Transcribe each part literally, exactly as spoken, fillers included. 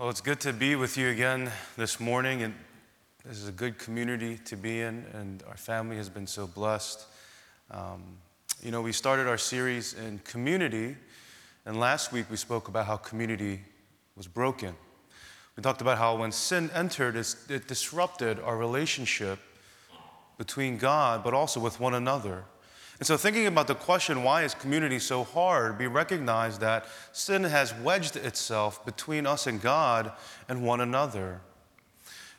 Well, it's good to be with you again this morning, and this is a good community to be in, and our family has been so blessed. Um, you know, we started our series in community, and last week we spoke about how community was broken. We talked about how when sin entered, it disrupted our relationship between God, but also with one another. And so thinking about the question, why is community so hard, we recognize that sin has wedged itself between us and God and one another.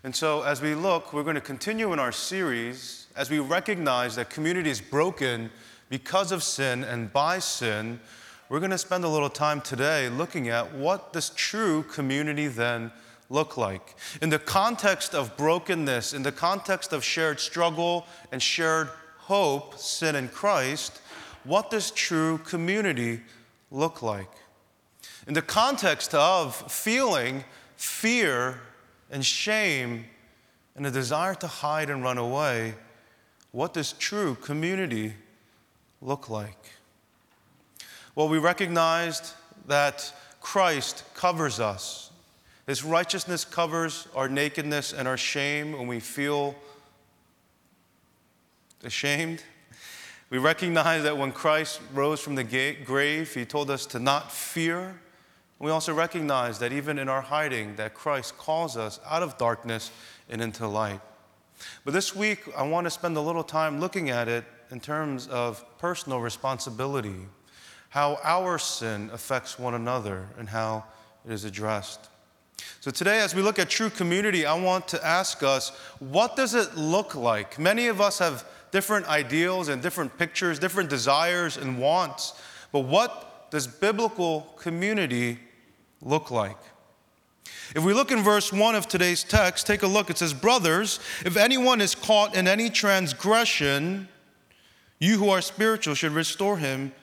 And so as we look, we're going to continue in our series as we recognize that community is broken because of sin and by sin. We're going to spend a little time today looking at what does true community then look like. In the context of brokenness, in the context of shared struggle and shared hope, sin, and Christ, what does true community look like? In the context of feeling fear and shame and a desire to hide and run away, what does true community look like? Well, we recognized that Christ covers us. His righteousness covers our nakedness and our shame when we feel ashamed. We recognize that when Christ rose from the ga- grave, he told us to not fear. We also recognize that even in our hiding, that Christ calls us out of darkness and into light. But this week, I want to spend a little time looking at it in terms of personal responsibility, how our sin affects one another and how it is addressed. So today, as we look at true community, I want to ask us, what does it look like? Many of us have different ideals and different pictures, different desires and wants. But what does biblical community look like? If we look in verse one of today's text, take a look. It says, "Brothers, if anyone is caught in any transgression, you who are spiritual should restore him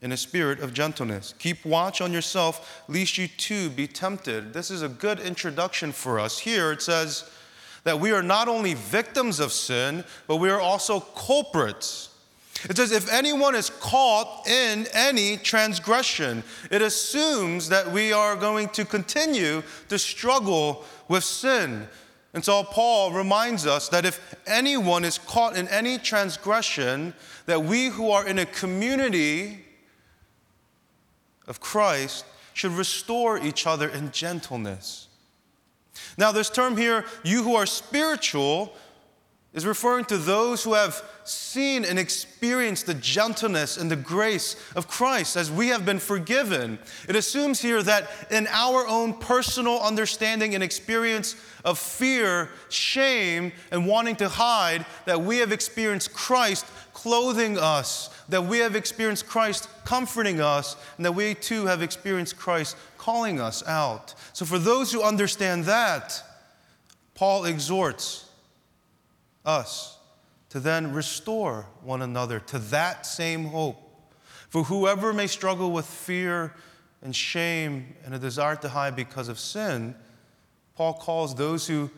in a spirit of gentleness. Keep watch on yourself, lest you too be tempted." This is a good introduction for us. Here it says that we are not only victims of sin, but we are also culprits. It says, if anyone is caught in any transgression, it assumes that we are going to continue to struggle with sin. And so Paul reminds us that if anyone is caught in any transgression, that we who are in a community of Christ should restore each other in gentleness. Now, this term here, you who are spiritual, is referring to those who have seen and experienced the gentleness and the grace of Christ as we have been forgiven. It assumes here that in our own personal understanding and experience of fear, shame, and wanting to hide, that we have experienced Christ clothing us, that we have experienced Christ comforting us, and that we too have experienced Christ calling us out. So for those who understand that, Paul exhorts us to then restore one another to that same hope. For whoever may struggle with fear and shame and a desire to hide because of sin, Paul calls those who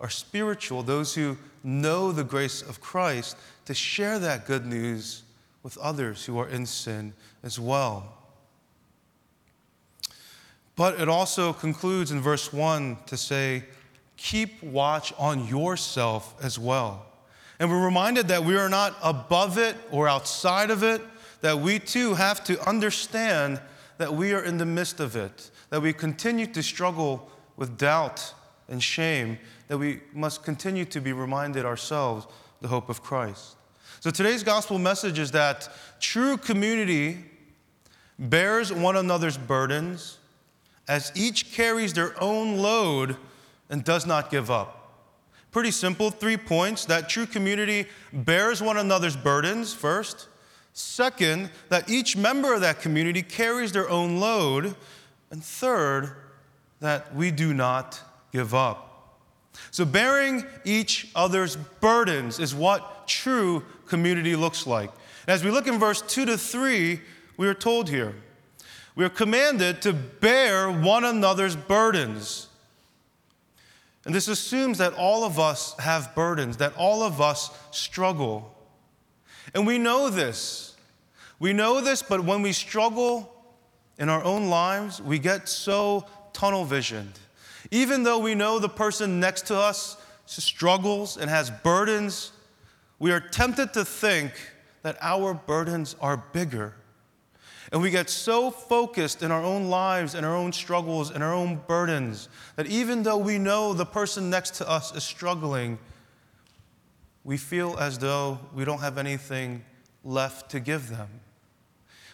are spiritual, those who know the grace of Christ, to share that good news with others who are in sin as well. But it also concludes in verse one to say, keep watch on yourself as well. And we're reminded that we are not above it or outside of it, that we too have to understand that we are in the midst of it, that we continue to struggle with doubt and shame, that we must continue to be reminded ourselves the hope of Christ. So today's gospel message is that true community bears one another's burdens, as each carries their own load and does not give up. Pretty simple, three points: that true community bears one another's burdens, first. Second, that each member of that community carries their own load. And third, that we do not give up. So bearing each other's burdens is what true community looks like. And as we look in verse two to three, we are told here, we are commanded to bear one another's burdens. And this assumes that all of us have burdens, that all of us struggle. And we know this. We know this, but when we struggle in our own lives, we get so tunnel visioned. Even though we know the person next to us struggles and has burdens, we are tempted to think that our burdens are bigger. And we get so focused in our own lives and our own struggles and our own burdens that even though we know the person next to us is struggling, we feel as though we don't have anything left to give them.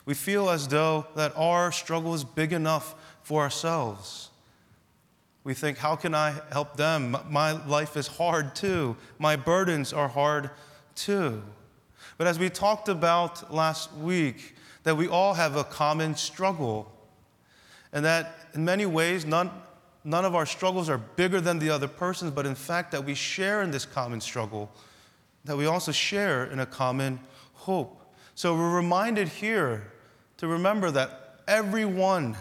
We feel as though that our struggle is big enough for ourselves. We think, how can I help them? My life is hard too. My burdens are hard too. But as we talked about last week, that we all have a common struggle, and that in many ways none, none of our struggles are bigger than the other person's, but in fact that we share in this common struggle, that we also share in a common hope. So we're reminded here to remember that everyone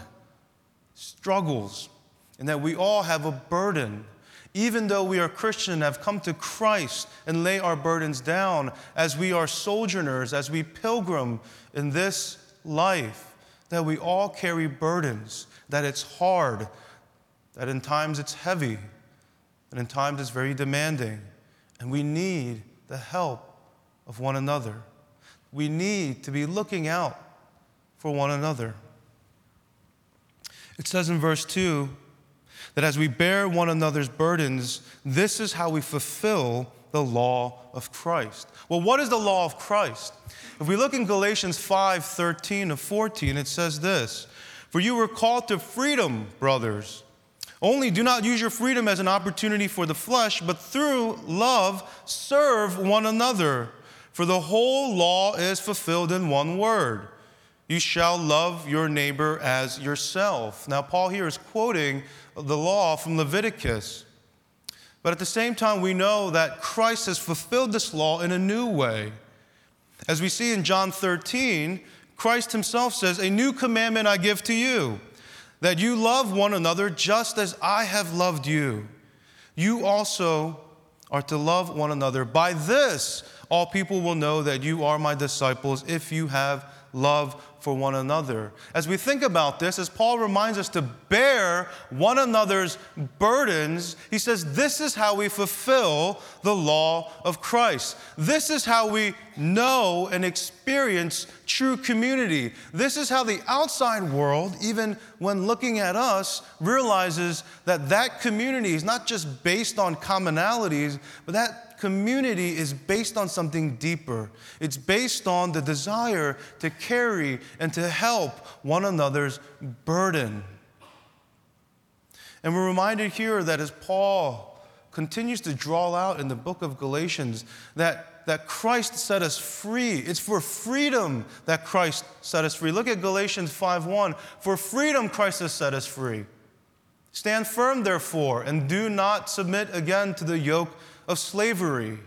struggles and that we all have a burden. Even though we are Christian, have come to Christ and lay our burdens down, as we are sojourners, as we pilgrim in this life, that we all carry burdens, that it's hard, that in times it's heavy, and in times it's very demanding, and we need the help of one another. We need to be looking out for one another. It says in verse two, that as we bear one another's burdens, this is how we fulfill the law of Christ. Well, what is the law of Christ? If we look in Galatians five, thirteen to fourteen, it says this, "For you were called to freedom, brothers. Only do not use your freedom as an opportunity for the flesh, but through love serve one another. For the whole law is fulfilled in one word. You shall love your neighbor as yourself." Now, Paul here is quoting the law from Leviticus. But at the same time, we know that Christ has fulfilled this law in a new way. As we see in John thirteen, Christ himself says, "A new commandment I give to you, that you love one another just as I have loved you. You also are to love one another. By this, all people will know that you are my disciples if you have love for one another." As we think about this, as Paul reminds us to bear one another's burdens, he says this is how we fulfill the law of Christ. This is how we know and experience true community. This is how the outside world, even when looking at us, realizes that that community is not just based on commonalities, but that community is based on something deeper. It's based on the desire to carry and to help one another's burden. And we're reminded here that as Paul continues to draw out in the book of Galatians, that, that Christ set us free. It's for freedom that Christ set us free. Look at Galatians five one. "For freedom Christ has set us free. Stand firm, therefore, and do not submit again to the yoke of slavery."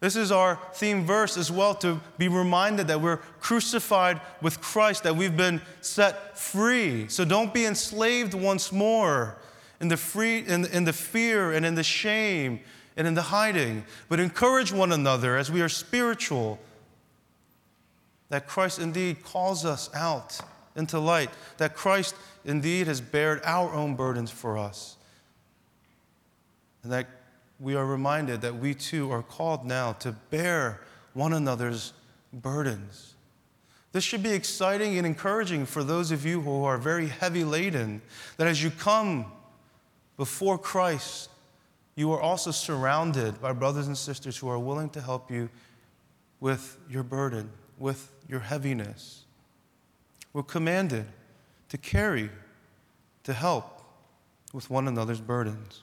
This is our theme verse as well, to be reminded that we're crucified with Christ, that we've been set free. So don't be enslaved once more in the free, in, in the fear and in the shame and in the hiding, but encourage one another as we are spiritual, that Christ indeed calls us out into light, that Christ indeed has bared our own burdens for us, and that we are reminded that we too are called now to bear one another's burdens. This should be exciting and encouraging for those of you who are very heavy laden, that as you come before Christ, you are also surrounded by brothers and sisters who are willing to help you with your burden, with your heaviness. We're commanded to carry, to help with one another's burdens.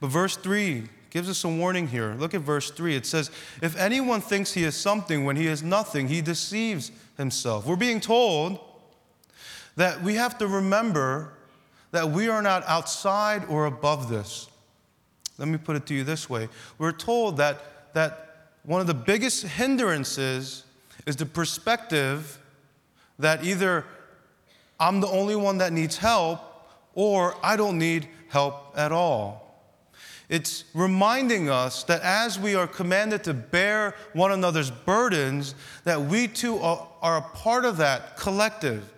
But verse three gives us a warning here. Look at verse three. It says, "If anyone thinks he is something when he is nothing, he deceives himself." We're being told that we have to remember that we are not outside or above this. Let me put it to you this way. We're told that, that one of the biggest hindrances is the perspective that either I'm the only one that needs help or I don't need help at all. It's reminding us that as we are commanded to bear one another's burdens, that we too are a part of that collective,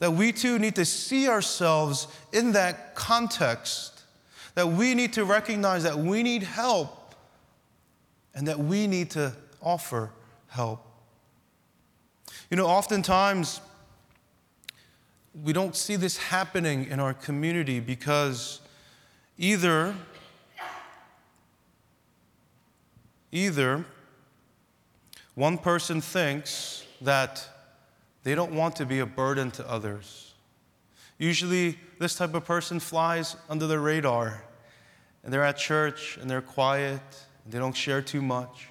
that we too need to see ourselves in that context, that we need to recognize that we need help and that we need to offer help. You know, oftentimes we don't see this happening in our community because either, either one person thinks that they don't want to be a burden to others. Usually this type of person flies under the radar, and they're at church and they're quiet, and they don't share too much.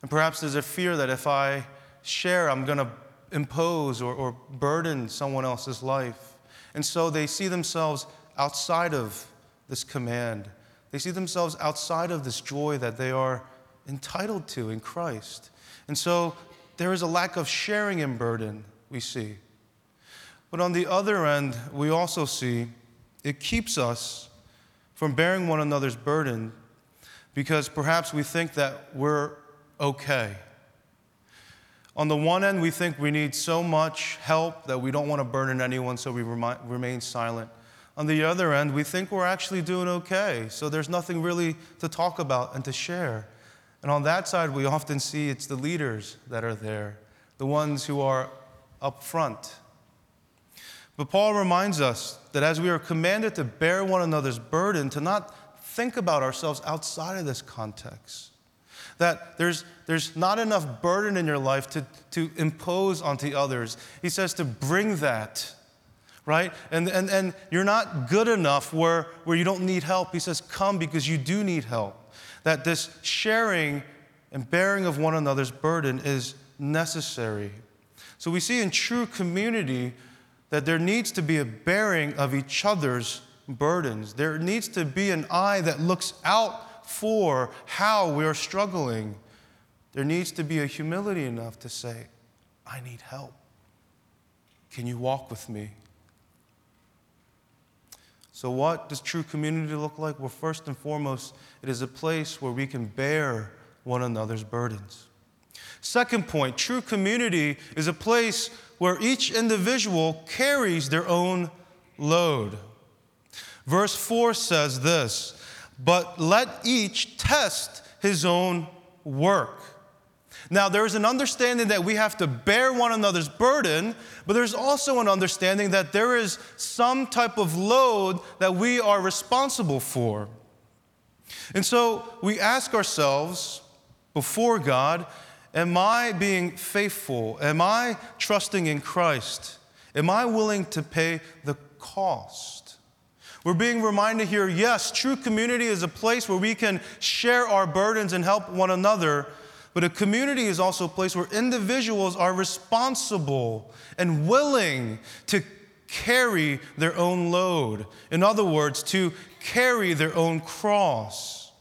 And perhaps there's a fear that if I share, I'm going to impose or, or burden someone else's life. And so they see themselves outside of this command. They see themselves outside of this joy that they are entitled to in Christ. And so there is a lack of sharing in burden, we see. But on the other end, we also see it keeps us from bearing one another's burden because perhaps we think that we're okay. On the one end, we think we need so much help that we don't want to burden anyone, so we remi- remain silent. On the other end, we think we're actually doing okay, so there's nothing really to talk about and to share. And on that side, we often see it's the leaders that are there, the ones who are up front. But Paul reminds us that as we are commanded to bear one another's burden, to not think about ourselves outside of this context, that there's, there's not enough burden in your life to, to impose onto others. He says to bring that, right? And, and, and you're not good enough where, where you don't need help. He says, come because you do need help. That this sharing and bearing of one another's burden is necessary. So we see in true community that there needs to be a bearing of each other's burdens. There needs to be an eye that looks out for how we are struggling. There needs to be a humility enough to say, I need help. Can you walk with me? So what does true community look like? Well, first and foremost, it is a place where we can bear one another's burdens. Second point, true community is a place where each individual carries their own load. Verse four says this, but let each test his own work. Now, there is an understanding that we have to bear one another's burden, but there's also an understanding that there is some type of load that we are responsible for. And so we ask ourselves before God, am I being faithful? Am I trusting in Christ? Am I willing to pay the cost? We're being reminded here, yes, true community is a place where we can share our burdens and help one another, but a community is also a place where individuals are responsible and willing to carry their own load. In other words, to carry their own cross.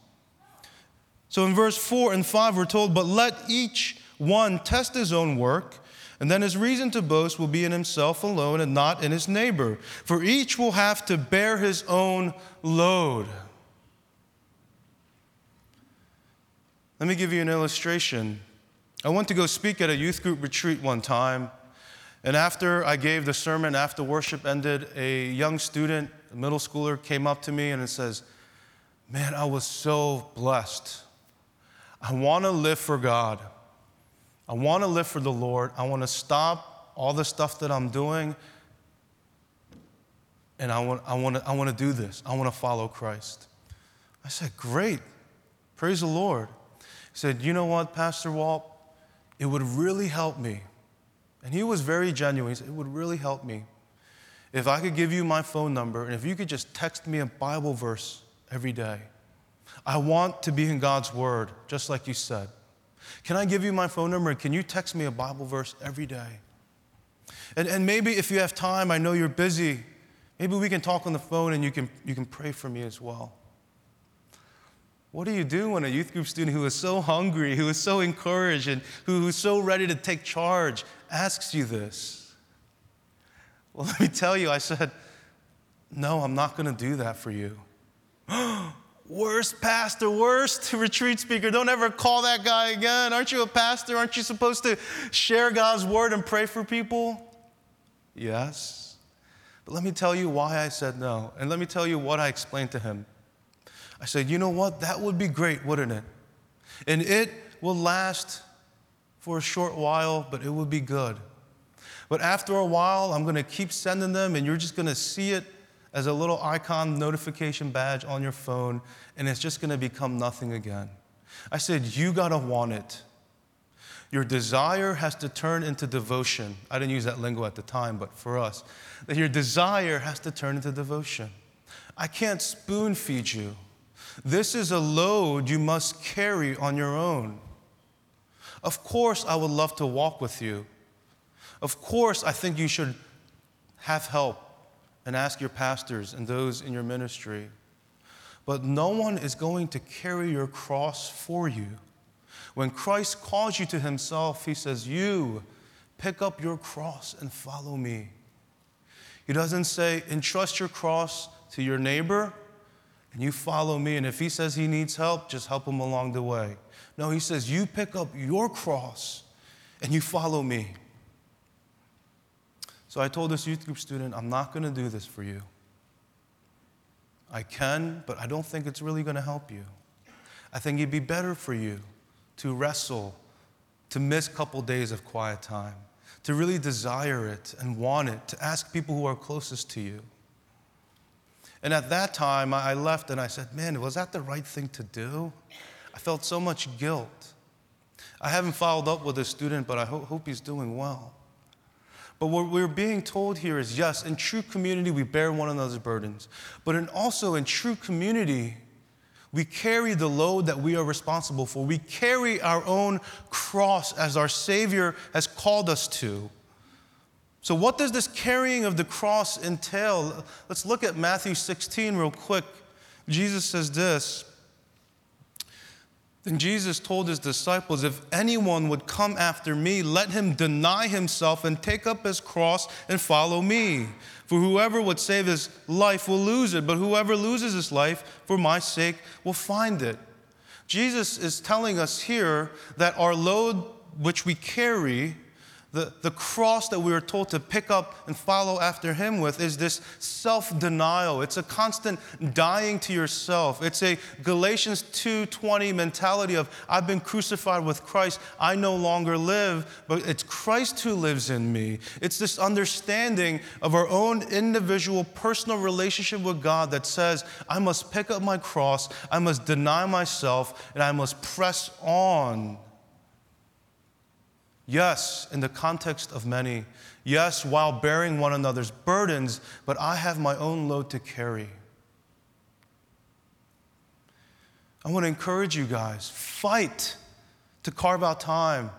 So in verse four and five, we're told, but let each one test his own work, and then his reason to boast will be in himself alone and not in his neighbor. For each will have to bear his own load. Let me give you an illustration. I went to go speak at a youth group retreat one time. And after I gave the sermon, after worship ended, a young student, a middle schooler, came up to me and says, man, I was so blessed. I want to live for God. I want to live for the Lord. I want to stop all the stuff that I'm doing. And I want, I want to, I want to do this. I want to follow Christ. I said, great. Praise the Lord. He said, you know what, Pastor Walt? It would really help me. And he was very genuine. He said, it would really help me if I could give you my phone number and if you could just text me a Bible verse every day. I want to be in God's Word, just like you said. Can I give you my phone number? Can you text me a Bible verse every day? And, and maybe if you have time, I know you're busy. Maybe we can talk on the phone and you can, you can pray for me as well. What do you do when a youth group student who is so hungry, who is so encouraged, and who, who's so ready to take charge asks you this? Well, let me tell you, I said, no, I'm not going to do that for you. Worst pastor, worst retreat speaker. Don't ever call that guy again. Aren't you a pastor? Aren't you supposed to share God's word and pray for people? Yes. But let me tell you why I said no. And let me tell you what I explained to him. I said, you know what? That would be great, wouldn't it? And it will last for a short while, but it will be good. But after a while, I'm going to keep sending them, and you're just going to see it as a little icon notification badge on your phone, and it's just going to become nothing again. I said, you got to want it. Your desire has to turn into devotion. I didn't use that lingo at the time, but for us, that your desire has to turn into devotion. I can't spoon feed you. This is a load you must carry on your own. Of course, I would love to walk with you. Of course, I think you should have help and ask your pastors and those in your ministry. But no one is going to carry your cross for you. When Christ calls you to himself, he says, you pick up your cross and follow me. He doesn't say, entrust your cross to your neighbor and you follow me. And if he says he needs help, just help him along the way. No, he says, you pick up your cross and you follow me. So I told this youth group student, I'm not going to do this for you. I can, but I don't think it's really going to help you. I think it'd be better for you to wrestle, to miss a couple days of quiet time, to really desire it and want it, to ask people who are closest to you. And at that time, I left and I said, man, was that the right thing to do? I felt so much guilt. I haven't followed up with this student, but I ho- hope he's doing well. But what we're being told here is, yes, in true community, we bear one another's burdens. But in also in true community, we carry the load that we are responsible for. We carry our own cross as our Savior has called us to. So what does this carrying of the cross entail? Let's look at Matthew sixteen real quick. Jesus says this. And Jesus told his disciples, if anyone would come after me, let him deny himself and take up his cross and follow me. For whoever would save his life will lose it, but whoever loses his life for my sake will find it. Jesus is telling us here that our load which we carry, the, the cross that we are told to pick up and follow after him with, is this self-denial. It's a constant dying to yourself. It's a Galatians two twenty mentality of, I've been crucified with Christ. I no longer live, but it's Christ who lives in me. It's this understanding of our own individual personal relationship with God that says, I must pick up my cross, I must deny myself, and I must press on. Yes, in the context of many. Yes, while bearing one another's burdens, but I have my own load to carry. I want to encourage you guys, fight to carve out time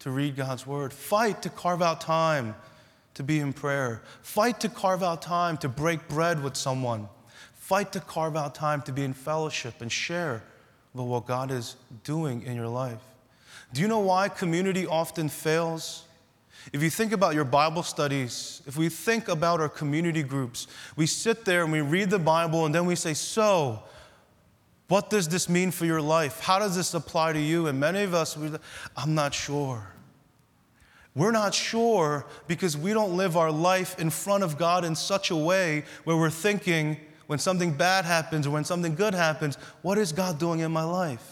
to read God's word. Fight to carve out time to be in prayer. Fight to carve out time to break bread with someone. Fight to carve out time to be in fellowship and share about what God is doing in your life. Do you know why community often fails? If you think about your Bible studies, if we think about our community groups, we sit there and we read the Bible and then we say, so, what does this mean for your life? How does this apply to you? And many of us, we, I'm not sure. We're not sure because we don't live our life in front of God in such a way where we're thinking when something bad happens or when something good happens, what is God doing in my life?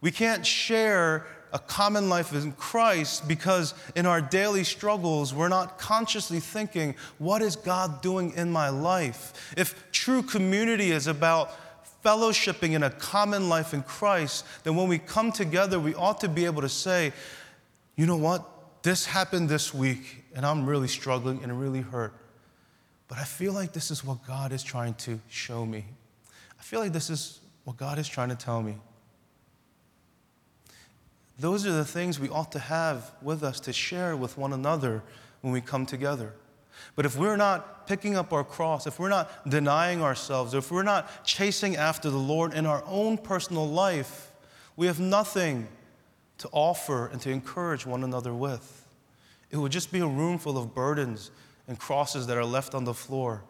We can't share a common life in Christ because in our daily struggles, we're not consciously thinking, what is God doing in my life? If true community is about fellowshipping in a common life in Christ, then when we come together, we ought to be able to say, you know what? This happened this week, and I'm really struggling and really hurt. But I feel like this is what God is trying to show me. I feel like this is what God is trying to tell me. Those are the things we ought to have with us to share with one another when we come together. But if we're not picking up our cross, if we're not denying ourselves, if we're not chasing after the Lord in our own personal life, we have nothing to offer and to encourage one another with. It would just be a room full of burdens and crosses that are left on the floor.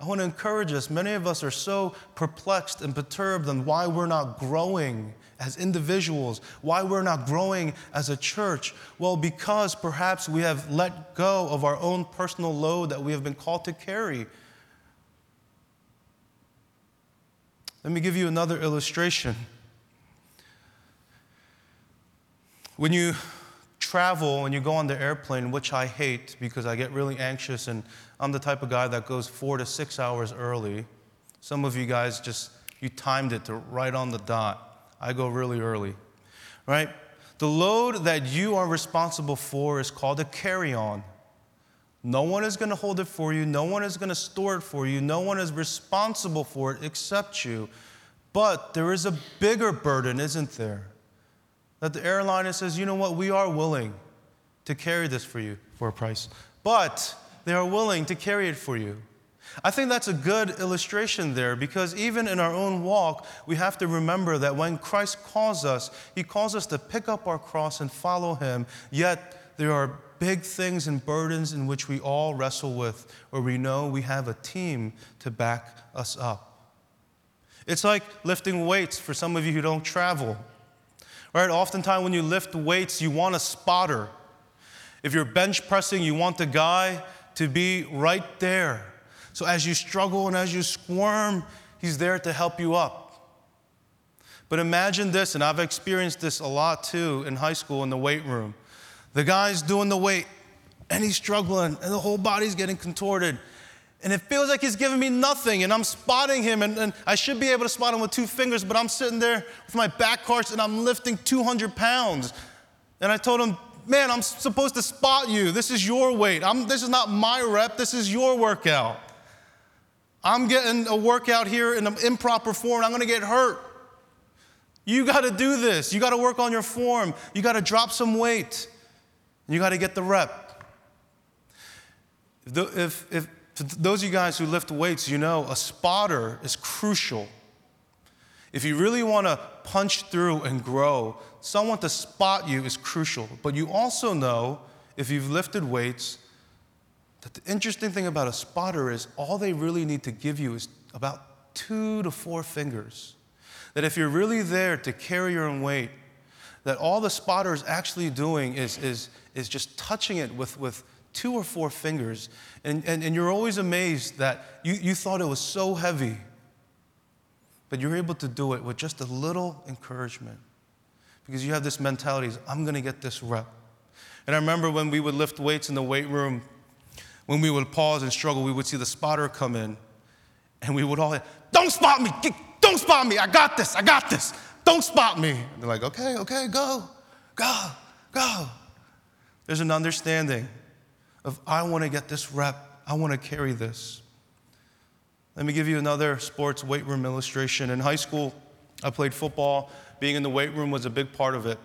I want to encourage us. Many of us are so perplexed and perturbed on why we're not growing as individuals, why we're not growing as a church. Well, because perhaps we have let go of our own personal load that we have been called to carry. Let me give you another illustration. When you travel and you go on the airplane, which I hate because I get really anxious, and I'm the type of guy that goes four to six hours early. Some of you guys just, you timed it to right on the dot. I go really early, right? The load that you are responsible for is called a carry-on. No one is going to hold it for you. No one is going to store it for you. No one is responsible for it except you. But there is a bigger burden, isn't there? That the airliner says, you know what, we are willing to carry this for you for a price. But they are willing to carry it for you. I think that's a good illustration there, because even in our own walk, we have to remember that when Christ calls us, he calls us to pick up our cross and follow him. Yet there are big things and burdens in which we all wrestle with, where we know we have a team to back us up. It's like lifting weights for some of you who don't travel. Right? Oftentimes when you lift weights, you want a spotter. If you're bench pressing, you want the guy to be right there. So as you struggle and as you squirm, he's there to help you up. But imagine this, and I've experienced this a lot too in high school in the weight room. The guy's doing the weight, and he's struggling, and the whole body's getting contorted. And it feels like he's giving me nothing, and I'm spotting him, and, and I should be able to spot him with two fingers, but I'm sitting there with my back arched, and I'm lifting two hundred pounds. And I told him, man, I'm supposed to spot you. This is your weight. I'm, this is not my rep. This is your workout. I'm getting a workout here in an improper form, and I'm going to get hurt. You got to do this. You got to work on your form. You got to drop some weight. You got to get the rep. If, if, if For those of you guys who lift weights, you know a spotter is crucial. If you really want to punch through and grow, someone to spot you is crucial. But you also know, if you've lifted weights, that the interesting thing about a spotter is all they really need to give you is about two to four fingers. That if you're really there to carry your own weight, that all the spotter is actually doing is, is, is just touching it with, with two or four fingers, and, and, and you're always amazed that you, you thought it was so heavy, but you're able to do it with just a little encouragement, because you have this mentality, I'm going to get this rep. And I remember when we would lift weights in the weight room, when we would pause and struggle, we would see the spotter come in, and we would all, don't spot me, don't spot me, I got this, I got this, don't spot me. And they're like, okay, okay, go, go, go. There's an understanding of I want to get this rep, I want to carry this. Let me give you another sports weight room illustration. In high school, I played football. Being in the weight room was a big part of it.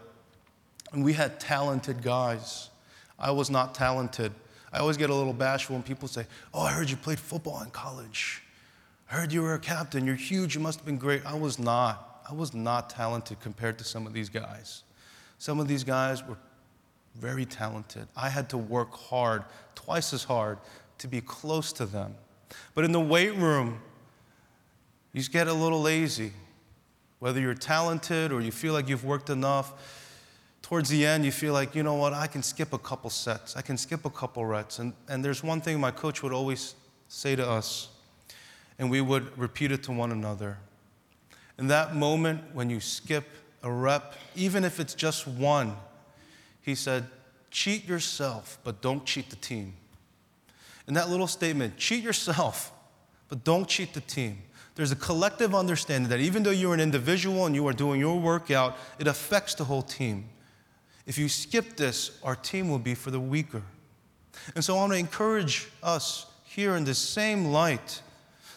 And we had talented guys. I was not talented. I always get a little bashful when people say, oh, I heard you played football in college. I heard you were a captain. You're huge. You must have been great. I was not. I was not talented compared to some of these guys. Some of these guys were very talented. I had to work hard, twice as hard, to be close to them. But in the weight room, you get a little lazy. Whether you're talented or you feel like you've worked enough, towards the end you feel like, you know what, I can skip a couple sets. I can skip a couple reps. And, and there's one thing my coach would always say to us, and we would repeat it to one another. In that moment when you skip a rep, even if it's just one, he said, cheat yourself, but don't cheat the team. And that little statement, cheat yourself, but don't cheat the team. There's a collective understanding that even though you're an individual and you are doing your workout, it affects the whole team. If you skip this, our team will be for the weaker. And so I want to encourage us here in this same light,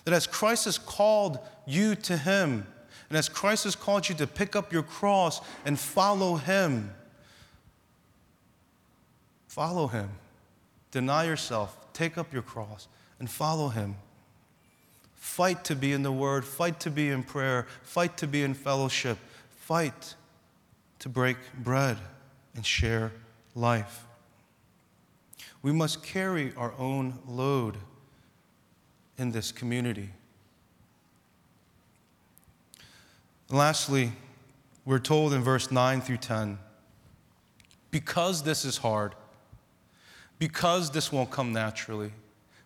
that as Christ has called you to him, and as Christ has called you to pick up your cross and follow him, follow him. Deny yourself. Take up your cross and follow him. Fight to be in the word. Fight to be in prayer. Fight to be in fellowship. Fight to break bread and share life. We must carry our own load. in this community. And lastly, we're told in verse nine through ten, because this is hard, because this won't come naturally,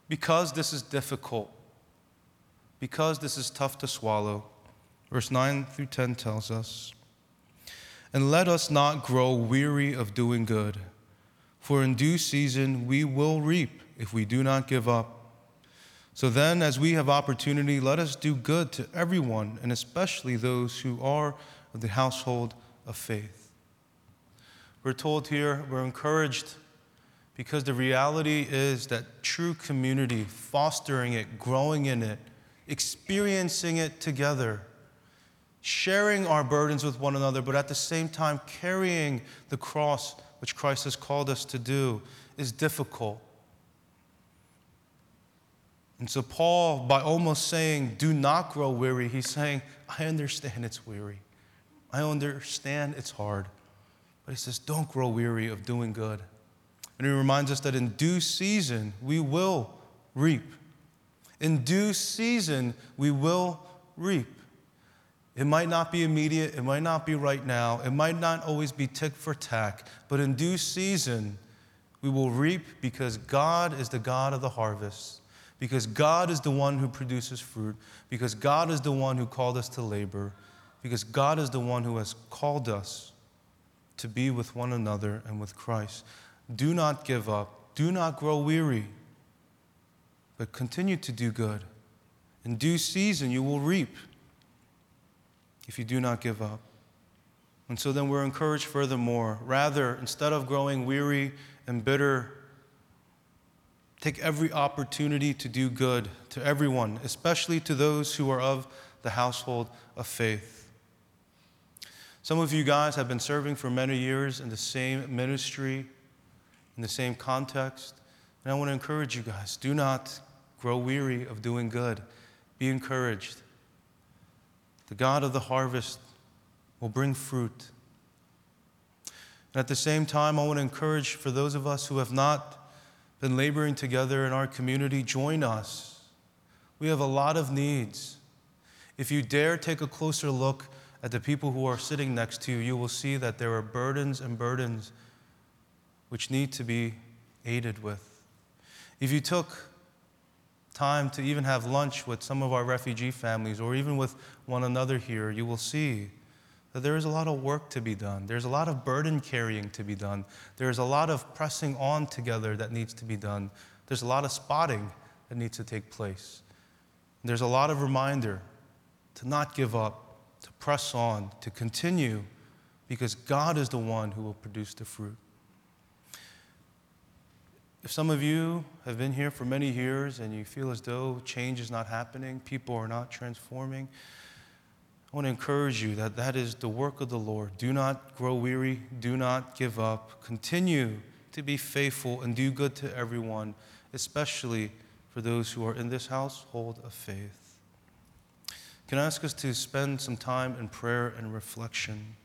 because this is difficult, because this is tough to swallow, verse nine through ten tells us, and let us not grow weary of doing good, for in due season we will reap if we do not give up. So then, as we have opportunity, let us do good to everyone, and especially those who are of the household of faith. We're told here, we're encouraged, because the reality is that true community, fostering it, growing in it, experiencing it together, sharing our burdens with one another, but at the same time carrying the cross which Christ has called us to do, is difficult. And so Paul, by almost saying, do not grow weary, he's saying, I understand it's weary. I understand it's hard. But he says, don't grow weary of doing good. And he reminds us that in due season, we will reap. In due season, we will reap. It might not be immediate. It might not be right now. It might not always be tick for tack. But in due season, we will reap because God is the God of the harvest. Because God is the one who produces fruit. Because God is the one who called us to labor. Because God is the one who has called us to be with one another and with Christ. Do not give up. Do not grow weary. But continue to do good. In due season, you will reap if you do not give up. And so then we're encouraged furthermore. Rather, instead of growing weary and bitter, take every opportunity to do good to everyone, especially to those who are of the household of faith. Some of you guys have been serving for many years in the same ministry, in the same context. And I want to encourage you guys, do not grow weary of doing good. Be encouraged. The God of the harvest will bring fruit. And at the same time, I want to encourage for those of us who have not been laboring together in our community, join us. We have a lot of needs. If you dare take a closer look at the people who are sitting next to you, you will see that there are burdens and burdens which need to be aided with. If you took time to even have lunch with some of our refugee families or even with one another here, you will see that there is a lot of work to be done. There's a lot of burden carrying to be done. There's a lot of pressing on together that needs to be done. There's a lot of spotting that needs to take place. There's a lot of reminder to not give up, to press on, to continue, because God is the one who will produce the fruit. If some of you have been here for many years and you feel as though change is not happening, people are not transforming, I want to encourage you that that is the work of the Lord. Do not grow weary. Do not give up. Continue to be faithful and do good to everyone, especially for those who are in this household of faith. Can I ask us to spend some time in prayer and reflection?